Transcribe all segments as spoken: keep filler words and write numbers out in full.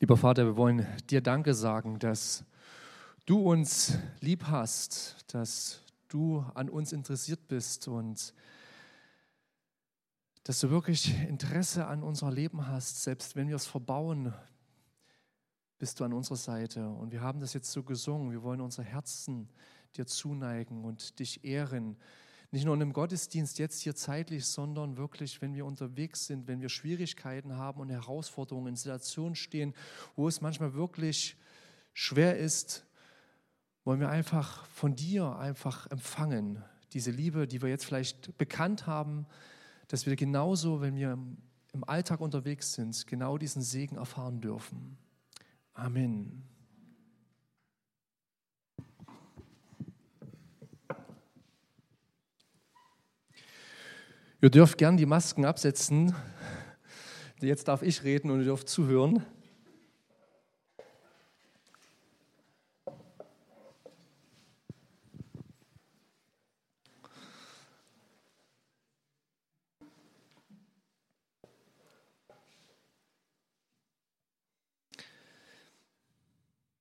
Lieber Vater, wir wollen dir Danke sagen, dass du uns lieb hast, dass du an uns interessiert bist und dass du wirklich Interesse an unser Leben hast. Selbst wenn wir es verbauen, bist du an unserer Seite. Und wir haben das jetzt so gesungen. Wir wollen unser Herzen dir zuneigen und dich ehren. Nicht nur in einem Gottesdienst jetzt hier zeitlich, sondern wirklich, wenn wir unterwegs sind, wenn wir Schwierigkeiten haben und Herausforderungen, in Situationen stehen, wo es manchmal wirklich schwer ist, wollen wir einfach von dir einfach empfangen. Diese Liebe, die wir jetzt vielleicht bekannt haben, dass wir genauso, wenn wir im Alltag unterwegs sind, genau diesen Segen erfahren dürfen. Amen. Ihr dürft gern die Masken absetzen. Jetzt darf ich reden und ihr dürft zuhören.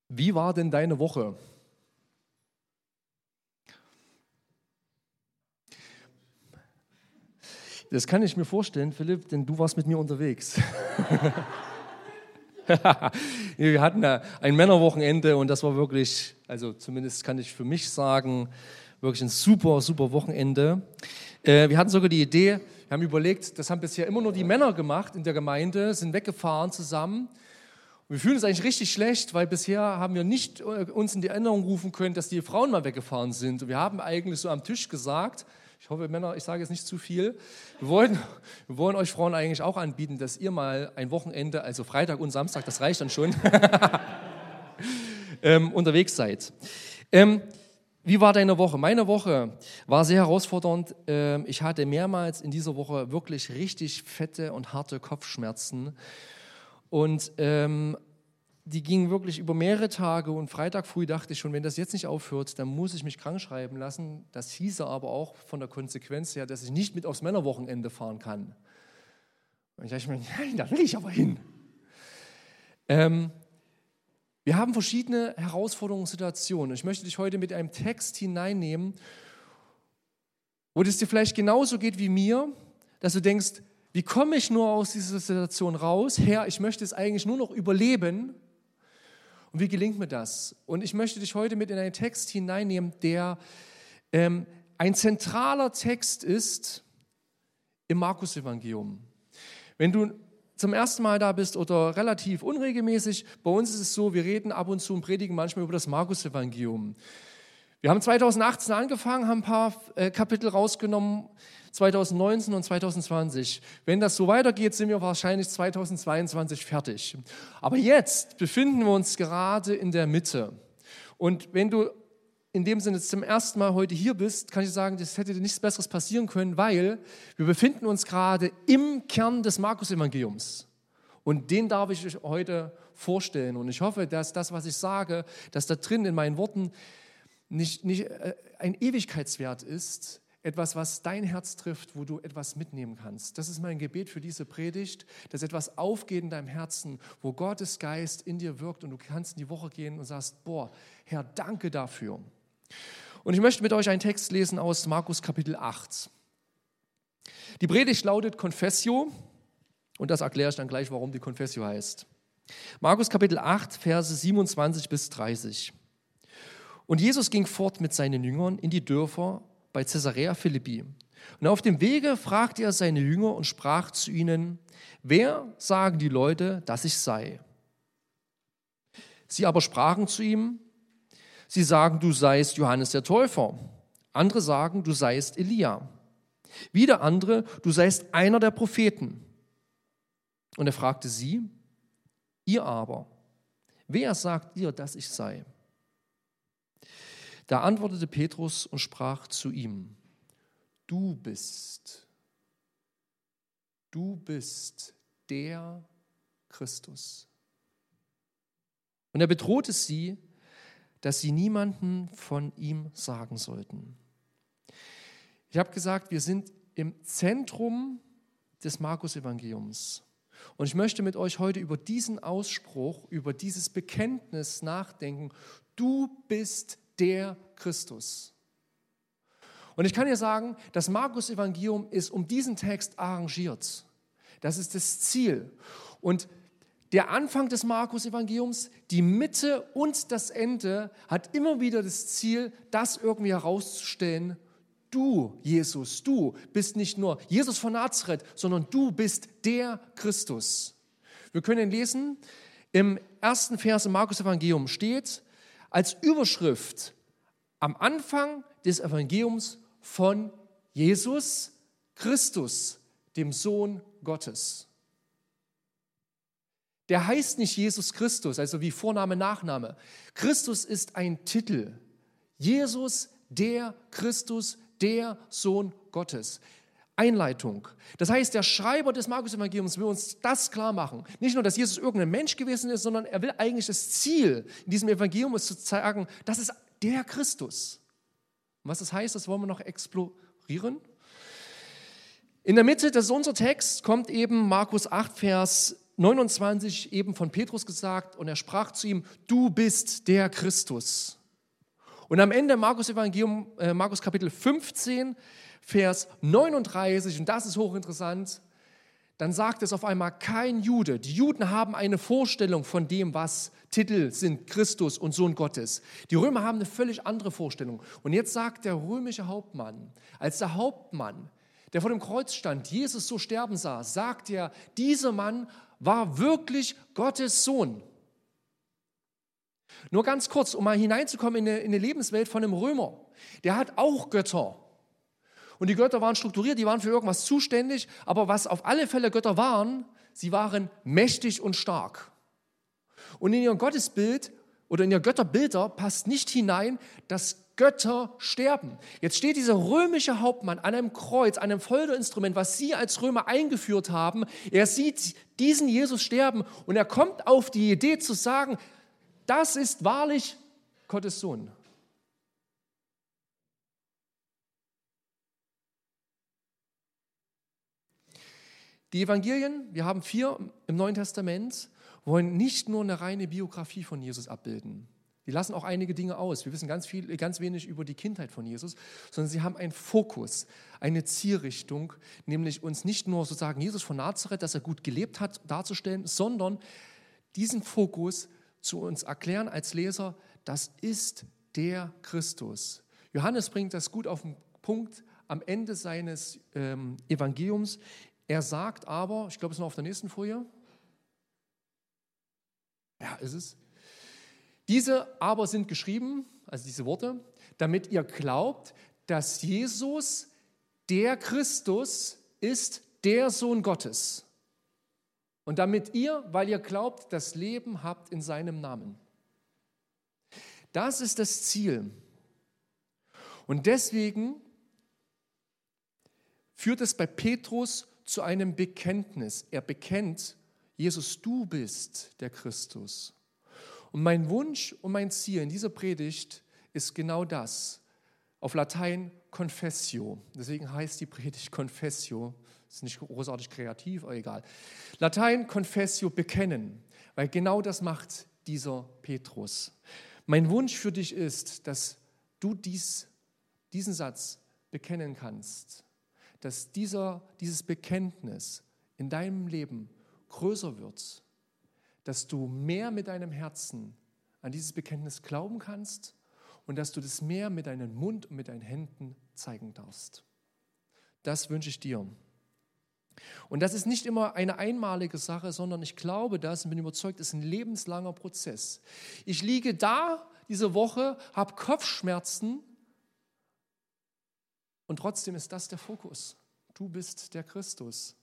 Wie war denn deine Woche? Das kann ich mir vorstellen, Philipp, denn du warst mit mir unterwegs. Wir hatten ein Männerwochenende und das war wirklich, also zumindest kann ich für mich sagen, wirklich ein super, super Wochenende. Wir hatten sogar die Idee, wir haben überlegt, das haben bisher immer nur die Männer gemacht in der Gemeinde, sind weggefahren zusammen. Wir fühlen uns eigentlich richtig schlecht, weil bisher haben wir nicht uns in die Erinnerung rufen können, dass die Frauen mal weggefahren sind. Und wir haben eigentlich so am Tisch gesagt, ich hoffe, Männer, ich sage jetzt nicht zu viel. Wir wollen, wir wollen euch Frauen eigentlich auch anbieten, dass ihr mal ein Wochenende, also Freitag und Samstag, das reicht dann schon, ähm, unterwegs seid. Ähm, wie war deine Woche? Meine Woche war sehr herausfordernd. Ähm, ich hatte mehrmals in dieser Woche wirklich richtig fette und harte Kopfschmerzen. Und ähm, die gingen wirklich über mehrere Tage und Freitag früh dachte ich schon, wenn das jetzt nicht aufhört, dann muss ich mich krank schreiben lassen. Das hieße aber auch von der Konsequenz her, dass ich nicht mit aufs Männerwochenende fahren kann. Und ich dachte mir, nein, da will ich aber hin. Ähm, wir haben verschiedene Herausforderungen und Situationen. Ich möchte dich heute mit einem Text hineinnehmen, wo es dir vielleicht genauso geht wie mir, dass du denkst, wie komme ich nur aus dieser Situation raus? Herr, ich möchte es eigentlich nur noch überleben. Und wie gelingt mir das? Und ich möchte dich heute mit in einen Text hineinnehmen, der ähm, ein zentraler Text ist im Markus-Evangelium. Wenn du zum ersten Mal da bist oder relativ unregelmäßig, bei uns ist es so, wir reden ab und zu und predigen manchmal über das Markus-Evangelium. Wir haben zweitausendachtzehn angefangen, haben ein paar äh, Kapitel rausgenommen, zweitausendneunzehn und zweitausendzwanzig. Wenn das so weitergeht, sind wir wahrscheinlich zweitausendzweiundzwanzig fertig. Aber jetzt befinden wir uns gerade in der Mitte. Und wenn du in dem Sinne zum ersten Mal heute hier bist, kann ich sagen, das hätte dir nichts Besseres passieren können, weil wir befinden uns gerade im Kern des Markus-Evangeliums. Und den darf ich euch heute vorstellen. Und ich hoffe, dass das, was ich sage, dass da drin in meinen Worten nicht, nicht äh, ein Ewigkeitswert ist, etwas, was dein Herz trifft, wo du etwas mitnehmen kannst. Das ist mein Gebet für diese Predigt, dass etwas aufgeht in deinem Herzen, wo Gottes Geist in dir wirkt und du kannst in die Woche gehen und sagst, boah, Herr, danke dafür. Und ich möchte mit euch einen Text lesen aus Markus Kapitel acht. Die Predigt lautet Confessio und das erkläre ich dann gleich, warum die Confessio heißt. Markus Kapitel acht, Verse siebenundzwanzig bis dreißig. Und Jesus ging fort mit seinen Jüngern in die Dörfer bei Caesarea Philippi. Und auf dem Wege fragte er seine Jünger und sprach zu ihnen, wer sagen die Leute, dass ich sei? Sie aber sprachen zu ihm, sie sagen, du seist Johannes der Täufer. Andere sagen, du seist Elia. Wieder andere, du seist einer der Propheten. Und er fragte sie, ihr aber, wer sagt ihr, dass ich sei? Da antwortete Petrus und sprach zu ihm, du bist, du bist der Christus. Und er bedrohte sie, dass sie niemanden von ihm sagen sollten. Ich habe gesagt, wir sind im Zentrum des Markus-Evangeliums. Und ich möchte mit euch heute über diesen Ausspruch, über dieses Bekenntnis nachdenken. Du bist der Christus. Und ich kann dir sagen, das Markus-Evangelium ist um diesen Text arrangiert. Das ist das Ziel. Und der Anfang des Markus-Evangeliums, die Mitte und das Ende hat immer wieder das Ziel, das irgendwie herauszustellen. Du, Jesus, du bist nicht nur Jesus von Nazareth, sondern du bist der Christus. Wir können lesen, im ersten Vers im Markus-Evangelium steht als Überschrift am Anfang des Evangeliums von Jesus Christus, dem Sohn Gottes. Der heißt nicht Jesus Christus, also wie Vorname, Nachname. Christus ist ein Titel. Jesus, der Christus, der Sohn Gottes. Einleitung. Das heißt, der Schreiber des Markus-Evangeliums will uns das klar machen. Nicht nur, dass Jesus irgendein Mensch gewesen ist, sondern er will eigentlich das Ziel in diesem Evangelium ist zu sagen, das ist der Christus. Und was das heißt, das wollen wir noch explorieren. In der Mitte, das ist unser Text, kommt eben Markus acht, Vers neunundzwanzig, eben von Petrus gesagt, und er sprach zu ihm, du bist der Christus. Und am Ende Markus Evangelium, äh, Markus Kapitel fünfzehn, Vers neununddreißig, und das ist hochinteressant, dann sagt es auf einmal kein Jude. Die Juden haben eine Vorstellung von dem, was Titel sind, Christus und Sohn Gottes. Die Römer haben eine völlig andere Vorstellung. Und jetzt sagt der römische Hauptmann, als der Hauptmann, der vor dem Kreuz stand, Jesus so sterben sah, sagt er, dieser Mann war wirklich Gottes Sohn. Nur ganz kurz, um mal hineinzukommen in eine, in eine Lebenswelt von einem Römer. Der hat auch Götter. Und die Götter waren strukturiert, die waren für irgendwas zuständig, aber was auf alle Fälle Götter waren, sie waren mächtig und stark. Und in ihr Gottesbild oder in ihr Götterbilder passt nicht hinein, dass Götter sterben. Jetzt steht dieser römische Hauptmann an einem Kreuz, an einem Folterinstrument, was sie als Römer eingeführt haben. Er sieht diesen Jesus sterben und er kommt auf die Idee zu sagen, das ist wahrlich Gottes Sohn. Die Evangelien, wir haben vier im Neuen Testament, wollen nicht nur eine reine Biografie von Jesus abbilden. Die lassen auch einige Dinge aus. Wir wissen ganz viel, ganz wenig über die Kindheit von Jesus, sondern sie haben einen Fokus, eine Zielrichtung, nämlich uns nicht nur sozusagen Jesus von Nazareth, dass er gut gelebt hat, darzustellen, sondern diesen Fokus zu uns erklären als Leser, das ist der Christus. Johannes bringt das gut auf den Punkt am Ende seines ähm, Evangeliums. Er sagt aber, ich glaube, es ist noch auf der nächsten Folie. Ja, ist es. Diese aber sind geschrieben, also diese Worte, damit ihr glaubt, dass Jesus, der Christus, ist der Sohn Gottes. Und damit ihr, weil ihr glaubt, das Leben habt in seinem Namen. Das ist das Ziel. Und deswegen führt es bei Petrus zu einem Bekenntnis. Er bekennt, Jesus, du bist der Christus. Und mein Wunsch und mein Ziel in dieser Predigt ist genau das. Auf Latein Confessio. Deswegen heißt die Predigt Confessio. Ist nicht großartig kreativ, aber egal. Latein Confessio, bekennen. Weil genau das macht dieser Petrus. Mein Wunsch für dich ist, dass du dies, diesen Satz bekennen kannst. Dass dieser, dieses Bekenntnis in deinem Leben größer wird. Dass du mehr mit deinem Herzen an dieses Bekenntnis glauben kannst und dass du das mehr mit deinem Mund und mit deinen Händen zeigen darfst. Das wünsche ich dir. Und das ist nicht immer eine einmalige Sache, sondern ich glaube das und bin überzeugt, es ist ein lebenslanger Prozess. Ich liege da diese Woche, habe Kopfschmerzen und trotzdem ist das der Fokus. Du bist der Christus.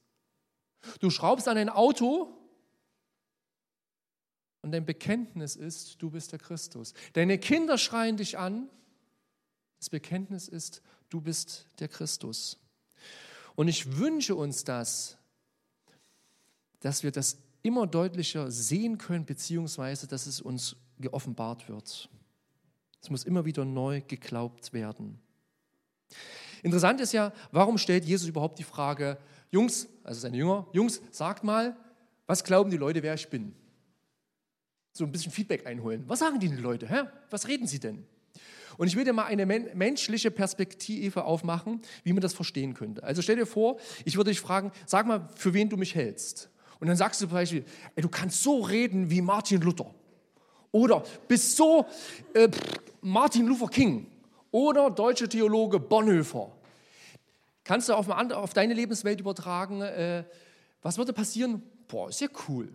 Du schraubst an ein Auto. Und dein Bekenntnis ist, du bist der Christus. Deine Kinder schreien dich an. Das Bekenntnis ist, du bist der Christus. Und ich wünsche uns das, dass wir das immer deutlicher sehen können, beziehungsweise, dass es uns geoffenbart wird. Es muss immer wieder neu geglaubt werden. Interessant ist ja, warum stellt Jesus überhaupt die Frage, Jungs, also seine Jünger, Jungs, sagt mal, Was glauben die Leute, wer ich bin? So ein bisschen Feedback einholen. Was sagen die Leute? Hä? Was reden sie denn? Und ich will dir mal eine men- menschliche Perspektive aufmachen, wie man das verstehen könnte. Also stell dir vor, ich würde dich fragen, sag mal, für wen du mich hältst. Und dann sagst du zum Beispiel, ey, du kannst so reden wie Martin Luther. Oder bist so äh, Martin Luther King. Oder deutsche Theologe Bonhoeffer. Kannst du auf, eine, auf deine Lebenswelt übertragen, äh, was würde passieren? Boah, ist ja cool.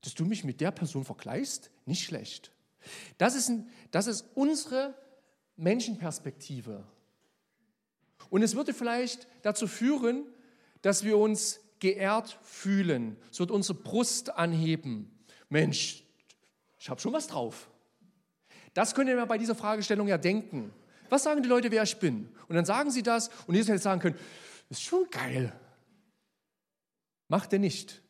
Dass du mich mit der Person vergleichst, nicht schlecht. Das ist, ein, das ist unsere Menschenperspektive. Und es würde vielleicht dazu führen, dass wir uns geehrt fühlen. Es wird unsere Brust anheben. Mensch, ich habe schon was drauf. Das können wir bei dieser Fragestellung ja denken. Was sagen die Leute, wer ich bin? Und dann sagen sie das und Jesus hätte sagen können, das ist schon geil. Macht er nicht.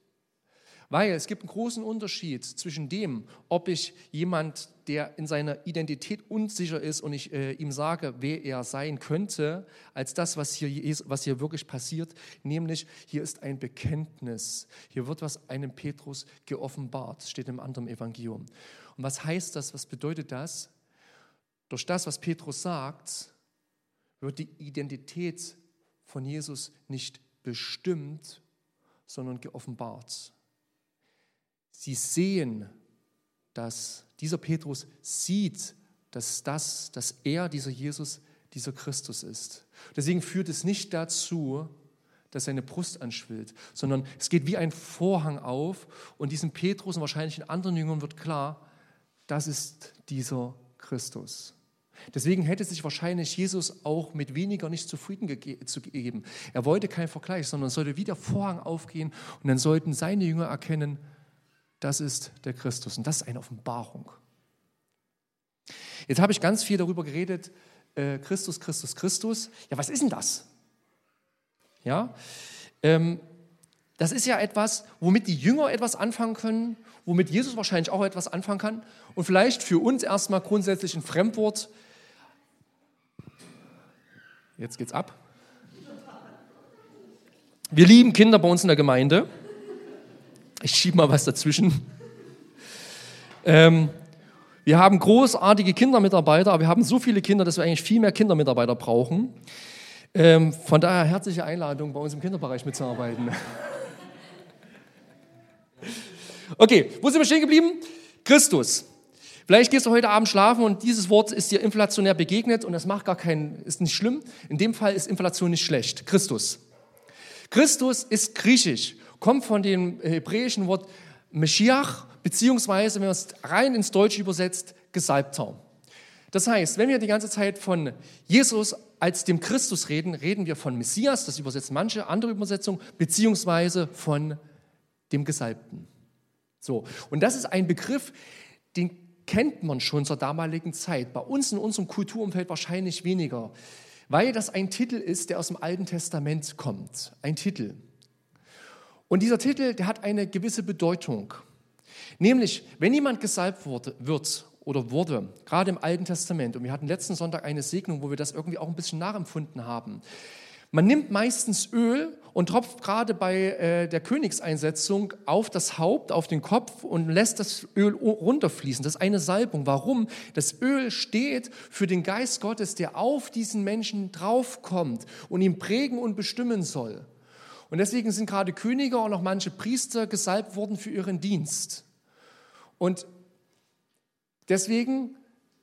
Weil es gibt einen großen Unterschied zwischen dem, ob ich jemand, der in seiner Identität unsicher ist und ich äh, ihm sage, wer er sein könnte, als das, was hier, ist, was hier wirklich passiert. Nämlich, hier ist ein Bekenntnis. Hier wird was einem Petrus geoffenbart, steht im anderen Evangelium. Und was heißt das, was bedeutet das? Durch das, was Petrus sagt, wird die Identität von Jesus nicht bestimmt, sondern geoffenbart. Sie sehen, dass dieser Petrus sieht, dass, das, dass er, dieser Jesus, dieser Christus ist. Deswegen führt es nicht dazu, dass seine Brust anschwillt, sondern es geht wie ein Vorhang auf und diesem Petrus und wahrscheinlich in anderen Jüngern wird klar, das ist dieser Christus. Deswegen hätte sich wahrscheinlich Jesus auch mit weniger nicht zufrieden gegeben. Er wollte keinen Vergleich, sondern sollte wieder Vorhang aufgehen und dann sollten seine Jünger erkennen, das ist der Christus und das ist eine Offenbarung. Jetzt habe ich ganz viel darüber geredet, äh, Christus, Christus, Christus. Ja, was ist denn das? Ja, ähm, das ist ja etwas, womit die Jünger etwas anfangen können, womit Jesus wahrscheinlich auch etwas anfangen kann und vielleicht für uns erstmal grundsätzlich ein Fremdwort. Jetzt geht's ab. Wir lieben Kinder bei uns in der Gemeinde. Ich schiebe mal was dazwischen. Ähm, wir haben großartige Kindermitarbeiter, aber wir haben so viele Kinder, dass wir eigentlich viel mehr Kindermitarbeiter brauchen. Ähm, von daher herzliche Einladung, bei uns im Kinderbereich mitzuarbeiten. Okay, wo sind wir stehen geblieben? Christus. Vielleicht gehst du heute Abend schlafen und dieses Wort ist dir inflationär begegnet und das macht gar keinen, ist nicht schlimm. In dem Fall ist Inflation nicht schlecht. Christus. Christus ist griechisch. Kommt von dem hebräischen Wort Meschiach, beziehungsweise, wenn man es rein ins Deutsche übersetzt, Gesalbter. Das heißt, wenn wir die ganze Zeit von Jesus als dem Christus reden, reden wir von Messias, das übersetzen manche, andere Übersetzung, beziehungsweise von dem Gesalbten. So. Und das ist ein Begriff, den kennt man schon zur damaligen Zeit. Bei uns in unserem Kulturumfeld wahrscheinlich weniger, weil das ein Titel ist, der aus dem Alten Testament kommt. Ein Titel. Und dieser Titel, der hat eine gewisse Bedeutung. Nämlich, wenn jemand gesalbt wurde, wird oder wurde, gerade im Alten Testament, und wir hatten letzten Sonntag eine Segnung, wo wir das irgendwie auch ein bisschen nachempfunden haben. Man nimmt meistens Öl und tropft gerade bei äh, der Königseinsetzung auf das Haupt, auf den Kopf und lässt das Öl runterfließen. Das ist eine Salbung. Warum? Das Öl steht für den Geist Gottes, der auf diesen Menschen draufkommt und ihn prägen und bestimmen soll. Und deswegen sind gerade Könige und auch manche Priester gesalbt worden für ihren Dienst. Und deswegen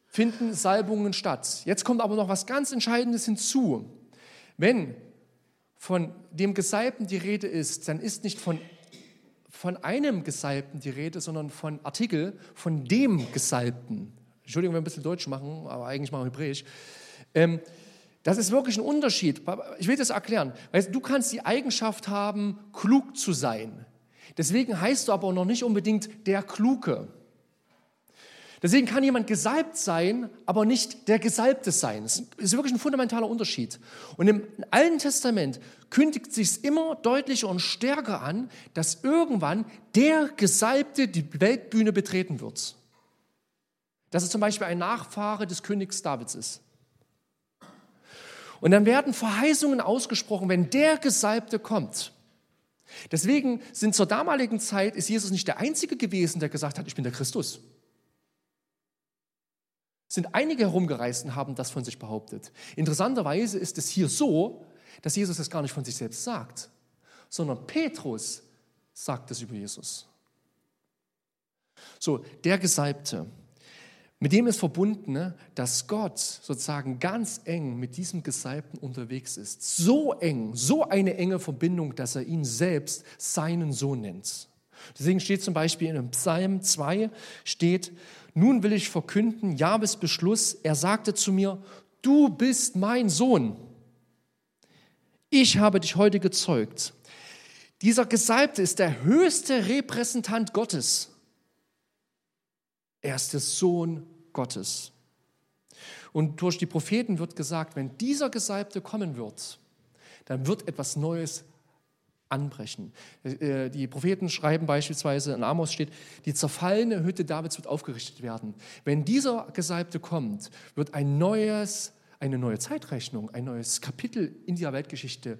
finden Salbungen statt. Jetzt kommt aber noch was ganz Entscheidendes hinzu. Wenn von dem Gesalbten die Rede ist, dann ist nicht von, von einem Gesalbten die Rede, sondern von Artikel, von dem Gesalbten. Entschuldigung, wenn wir ein bisschen Deutsch machen, aber eigentlich machen wir Hebräisch. Ähm, Das ist wirklich ein Unterschied. Ich will das erklären. Weißt, du kannst die Eigenschaft haben, klug zu sein. Deswegen heißt du aber noch nicht unbedingt der Kluge. Deswegen kann jemand gesalbt sein, aber nicht der Gesalbte sein. Das ist wirklich ein fundamentaler Unterschied. Und im Alten Testament kündigt sich es immer deutlicher und stärker an, dass irgendwann der Gesalbte die Weltbühne betreten wird. Dass es zum Beispiel ein Nachfahre des Königs Davids ist. Und dann werden Verheißungen ausgesprochen, wenn der Gesalbte kommt. Deswegen sind zur damaligen Zeit, ist Jesus nicht der Einzige gewesen, der gesagt hat, ich bin der Christus. Sind einige herumgereist und haben das von sich behauptet. Interessanterweise ist es hier so, dass Jesus das gar nicht von sich selbst sagt, sondern Petrus sagt es über Jesus. So, der Gesalbte. Mit dem ist verbunden, dass Gott sozusagen ganz eng mit diesem Gesalbten unterwegs ist. So eng, so eine enge Verbindung, dass er ihn selbst seinen Sohn nennt. Deswegen steht zum Beispiel in Psalm zwei, steht, nun will ich verkünden, Jahwes Beschluss, er sagte zu mir, du bist mein Sohn. Ich habe dich heute gezeugt. Dieser Gesalbte ist der höchste Repräsentant Gottes. Er ist der Sohn Gottes. Und durch die Propheten wird gesagt, wenn dieser Gesalbte kommen wird, dann wird etwas Neues anbrechen. Die Propheten schreiben beispielsweise, in Amos steht, die zerfallene Hütte Davids wird aufgerichtet werden. Wenn dieser Gesalbte kommt, wird ein neues, eine neue Zeitrechnung, ein neues Kapitel in der Weltgeschichte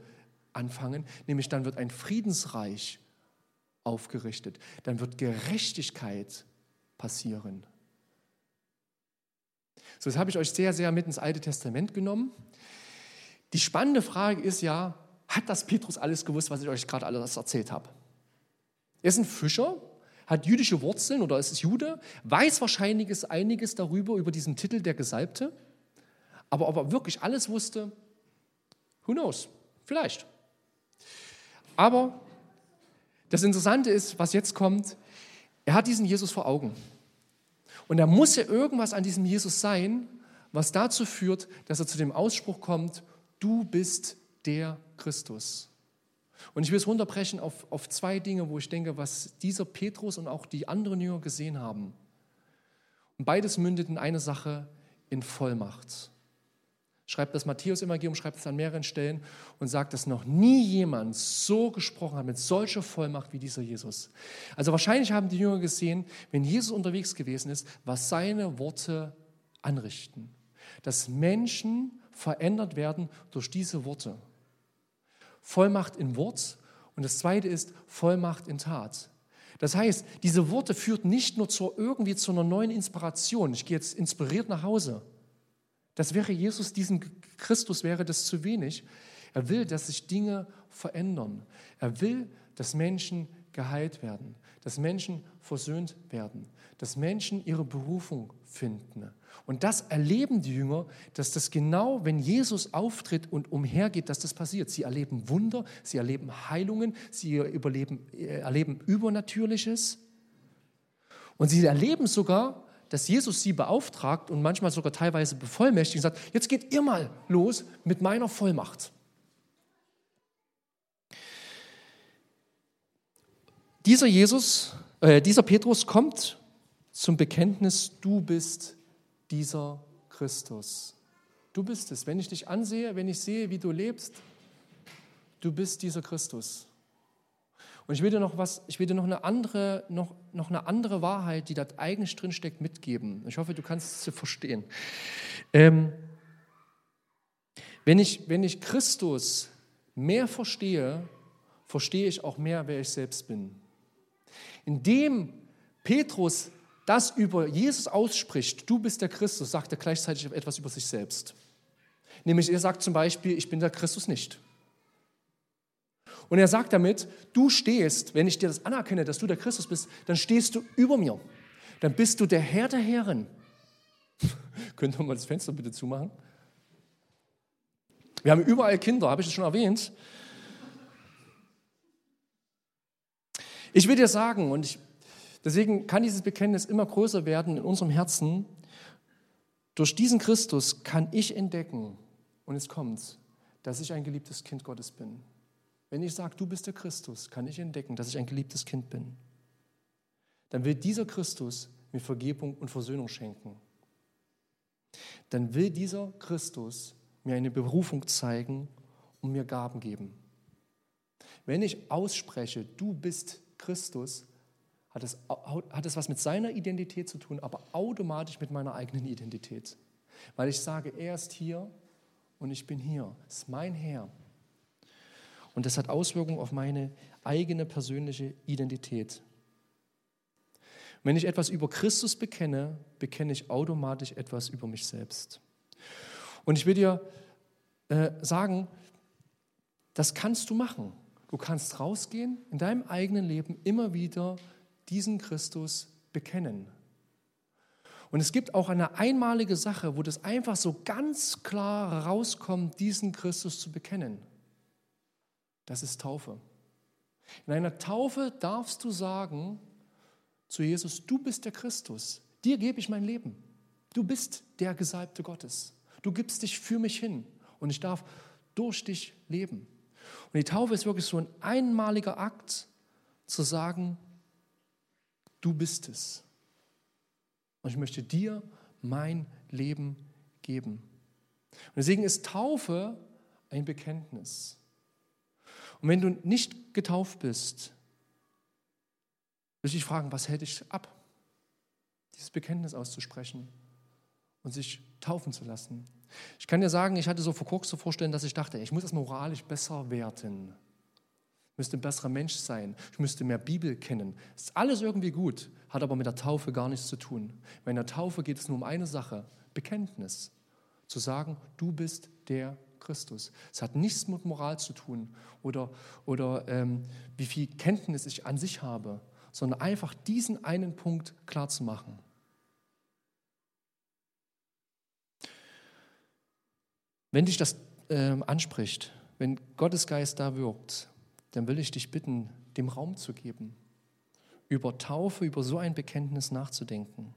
anfangen, nämlich dann wird ein Friedensreich aufgerichtet. Dann wird Gerechtigkeit passieren. So, das habe ich euch sehr, sehr mit ins Alte Testament genommen. Die spannende Frage ist ja, hat das Petrus alles gewusst, was ich euch gerade alles erzählt habe? Er ist ein Fischer, hat jüdische Wurzeln oder ist Jude, weiß wahrscheinlich einiges darüber, über diesen Titel der Gesalbte, aber ob er wirklich alles wusste, who knows, vielleicht. Aber das Interessante ist, was jetzt kommt, er hat diesen Jesus vor Augen. Und da muss ja irgendwas an diesem Jesus sein, was dazu führt, dass er zu dem Ausspruch kommt, du bist der Christus. Und ich will es runterbrechen auf, auf zwei Dinge, wo ich denke, was dieser Petrus und auch die anderen Jünger gesehen haben. Und beides mündet in eine Sache, in Vollmacht. Schreibt das Matthäus-Evangelium, schreibt es an mehreren Stellen und sagt, dass noch nie jemand so gesprochen hat, mit solcher Vollmacht wie dieser Jesus. Also wahrscheinlich haben die Jünger gesehen, wenn Jesus unterwegs gewesen ist, was seine Worte anrichten. Dass Menschen verändert werden durch diese Worte. Vollmacht in Wort und das Zweite ist Vollmacht in Tat. Das heißt, diese Worte führen nicht nur zu, irgendwie zu einer neuen Inspiration. Ich gehe jetzt inspiriert nach Hause. Das wäre Jesus, diesem Christus wäre das zu wenig. Er will, dass sich Dinge verändern. Er will, dass Menschen geheilt werden, dass Menschen versöhnt werden, dass Menschen ihre Berufung finden. Und das erleben die Jünger, dass das genau, wenn Jesus auftritt und umhergeht, dass das passiert. Sie erleben Wunder, sie erleben Heilungen, sie überleben, erleben Übernatürliches. Und sie erleben sogar, dass Jesus sie beauftragt und manchmal sogar teilweise bevollmächtigt und sagt, jetzt geht ihr mal los mit meiner Vollmacht. Dieser Jesus, äh, dieser Petrus kommt zum Bekenntnis, du bist dieser Christus. Du bist es. Wenn ich dich ansehe, wenn ich sehe, wie du lebst, du bist dieser Christus. Und ich will dir noch was, ich will dir noch eine andere, noch, noch eine andere Wahrheit, die da eigentlich drin steckt, mitgeben. Ich hoffe, du kannst sie verstehen. Ähm, wenn ich, wenn ich Christus mehr verstehe, verstehe ich auch mehr, wer ich selbst bin. Indem Petrus das über Jesus ausspricht, du bist der Christus, sagt er gleichzeitig etwas über sich selbst. Nämlich er sagt zum Beispiel, ich bin der Christus nicht. Und er sagt damit, du stehst, wenn ich dir das anerkenne, dass du der Christus bist, dann stehst du über mir. Dann bist du der Herr der Herren. Könnt ihr mal das Fenster bitte zumachen? Wir haben überall Kinder, habe ich das schon erwähnt? Ich will dir sagen, und ich, deswegen kann dieses Bekenntnis immer größer werden in unserem Herzen, durch diesen Christus kann ich entdecken, und jetzt kommt's, dass ich ein geliebtes Kind Gottes bin. Wenn ich sage, du bist der Christus, kann ich entdecken, dass ich ein geliebtes Kind bin. Dann will dieser Christus mir Vergebung und Versöhnung schenken. Dann will dieser Christus mir eine Berufung zeigen und mir Gaben geben. Wenn ich ausspreche, du bist Christus, hat es, hat es was mit seiner Identität zu tun, aber automatisch mit meiner eigenen Identität. Weil ich sage, er ist hier und ich bin hier. Das ist mein Herr. Und das hat Auswirkungen auf meine eigene persönliche Identität. Und wenn ich etwas über Christus bekenne, bekenne ich automatisch etwas über mich selbst. Und ich will dir äh, sagen, das kannst du machen. Du kannst rausgehen, in deinem eigenen Leben immer wieder diesen Christus bekennen. Und es gibt auch eine einmalige Sache, wo das einfach so ganz klar rauskommt, diesen Christus zu bekennen. Das ist Taufe. In einer Taufe darfst du sagen zu Jesus, du bist der Christus, dir gebe ich mein Leben. Du bist der Gesalbte Gottes. Du gibst dich für mich hin und ich darf durch dich leben. Und die Taufe ist wirklich so ein einmaliger Akt, zu sagen, du bist es. Und ich möchte dir mein Leben geben. Und deswegen ist Taufe ein Bekenntnis. Und wenn du nicht getauft bist, will ich dich fragen, was hält dich ab, dieses Bekenntnis auszusprechen und sich taufen zu lassen? Ich kann dir sagen, ich hatte so vor kurzem zu vorstellen, dass ich dachte, ich muss das moralisch besser werden. Ich müsste ein besserer Mensch sein. Ich müsste mehr Bibel kennen. Das ist alles irgendwie gut, hat aber mit der Taufe gar nichts zu tun. Bei der Taufe geht es nur um eine Sache, Bekenntnis. Zu sagen, du bist der Christus. Es hat nichts mit Moral zu tun oder, oder ähm, wie viel Kenntnis ich an sich habe, sondern einfach diesen einen Punkt klar zu machen. Wenn dich das äh, anspricht, wenn Gottes Geist da wirkt, dann will ich dich bitten, dem Raum zu geben, über Taufe, über so ein Bekenntnis nachzudenken.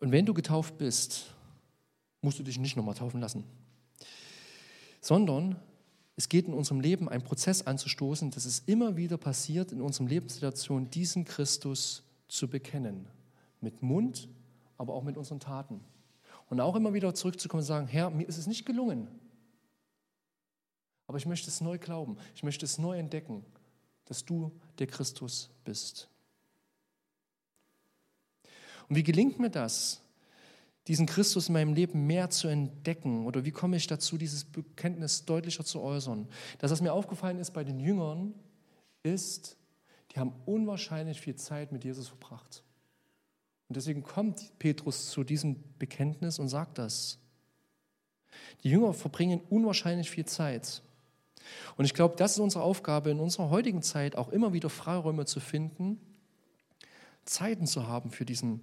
Und wenn du getauft bist, musst du dich nicht nochmal taufen lassen, sondern es geht in unserem Leben, einen Prozess anzustoßen, dass es immer wieder passiert, in unserem Lebenssituation diesen Christus zu bekennen, mit Mund, aber auch mit unseren Taten. Und auch immer wieder zurückzukommen und sagen, Herr, mir ist es nicht gelungen. Aber ich möchte es neu glauben. Ich möchte es neu entdecken, dass du der Christus bist. Und wie gelingt mir das, diesen Christus in meinem Leben mehr zu entdecken? Oder wie komme ich dazu, dieses Bekenntnis deutlicher zu äußern? Das, was mir aufgefallen ist bei den Jüngern, ist, die haben unwahrscheinlich viel Zeit mit Jesus verbracht. Und deswegen kommt Petrus zu diesem Bekenntnis und sagt das. Die Jünger verbringen unwahrscheinlich viel Zeit. Und ich glaube, das ist unsere Aufgabe, in unserer heutigen Zeit auch immer wieder Freiräume zu finden, Zeiten zu haben für diesen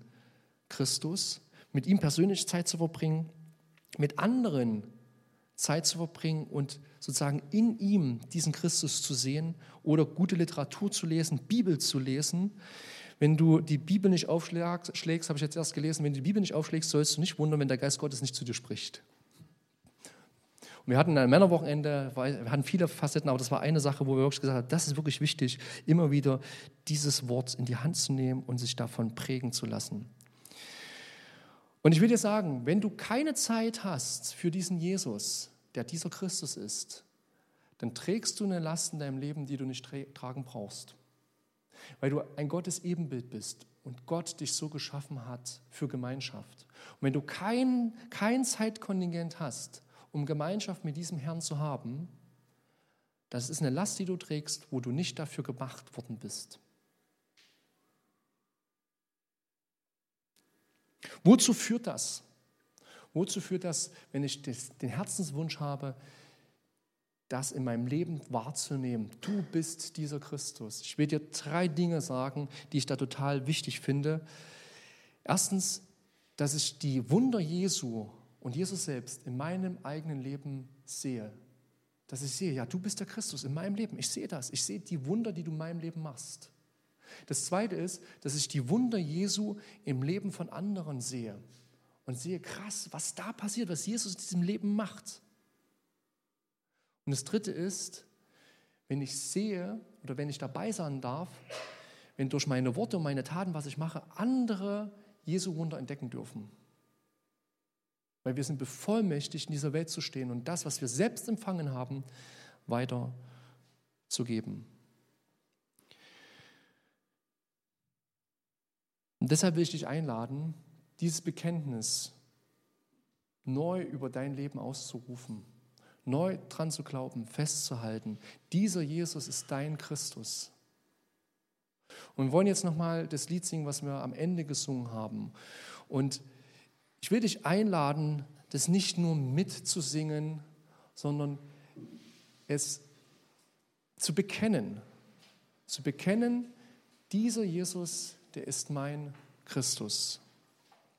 Christus, mit ihm persönlich Zeit zu verbringen, mit anderen Zeit zu verbringen und sozusagen in ihm diesen Christus zu sehen oder gute Literatur zu lesen, Bibel zu lesen. Wenn du die Bibel nicht aufschlägst, habe ich jetzt erst gelesen, wenn du die Bibel nicht aufschlägst, sollst du nicht wundern, wenn der Geist Gottes nicht zu dir spricht. Und wir hatten ein Männerwochenende, wir hatten viele Facetten, aber das war eine Sache, wo wir wirklich gesagt haben, das ist wirklich wichtig, immer wieder dieses Wort in die Hand zu nehmen und sich davon prägen zu lassen. Und ich will dir sagen, wenn du keine Zeit hast für diesen Jesus, der dieser Christus ist, dann trägst du eine Last in deinem Leben, die du nicht tragen brauchst. Weil du ein Gottes Ebenbild bist und Gott dich so geschaffen hat für Gemeinschaft. Und wenn du kein, kein Zeitkontingent hast, um Gemeinschaft mit diesem Herrn zu haben, das ist eine Last, die du trägst, wo du nicht dafür gemacht worden bist. Wozu führt das? Wozu führt das, wenn ich den Herzenswunsch habe, das in meinem Leben wahrzunehmen? Du bist dieser Christus. Ich will dir drei Dinge sagen, die ich da total wichtig finde. Erstens, dass ich die Wunder Jesu und Jesus selbst in meinem eigenen Leben sehe. Dass ich sehe, ja, du bist der Christus in meinem Leben. Ich sehe das. Ich sehe die Wunder, die du in meinem Leben machst. Das Zweite ist, dass ich die Wunder Jesu im Leben von anderen sehe. Und sehe, krass, was da passiert, was Jesus in diesem Leben macht. Und das Dritte ist, wenn ich sehe oder wenn ich dabei sein darf, wenn durch meine Worte und meine Taten, was ich mache, andere Jesu Wunder entdecken dürfen. Weil wir sind bevollmächtigt, in dieser Welt zu stehen und das, was wir selbst empfangen haben, weiterzugeben. Und deshalb will ich dich einladen, dieses Bekenntnis neu über dein Leben auszurufen. neu dran zu glauben, festzuhalten. Dieser Jesus ist dein Christus. Und wir wollen jetzt nochmal das Lied singen, was wir am Ende gesungen haben. Und ich will dich einladen, das nicht nur mitzusingen, sondern es zu bekennen. Zu bekennen, dieser Jesus, der ist mein Christus.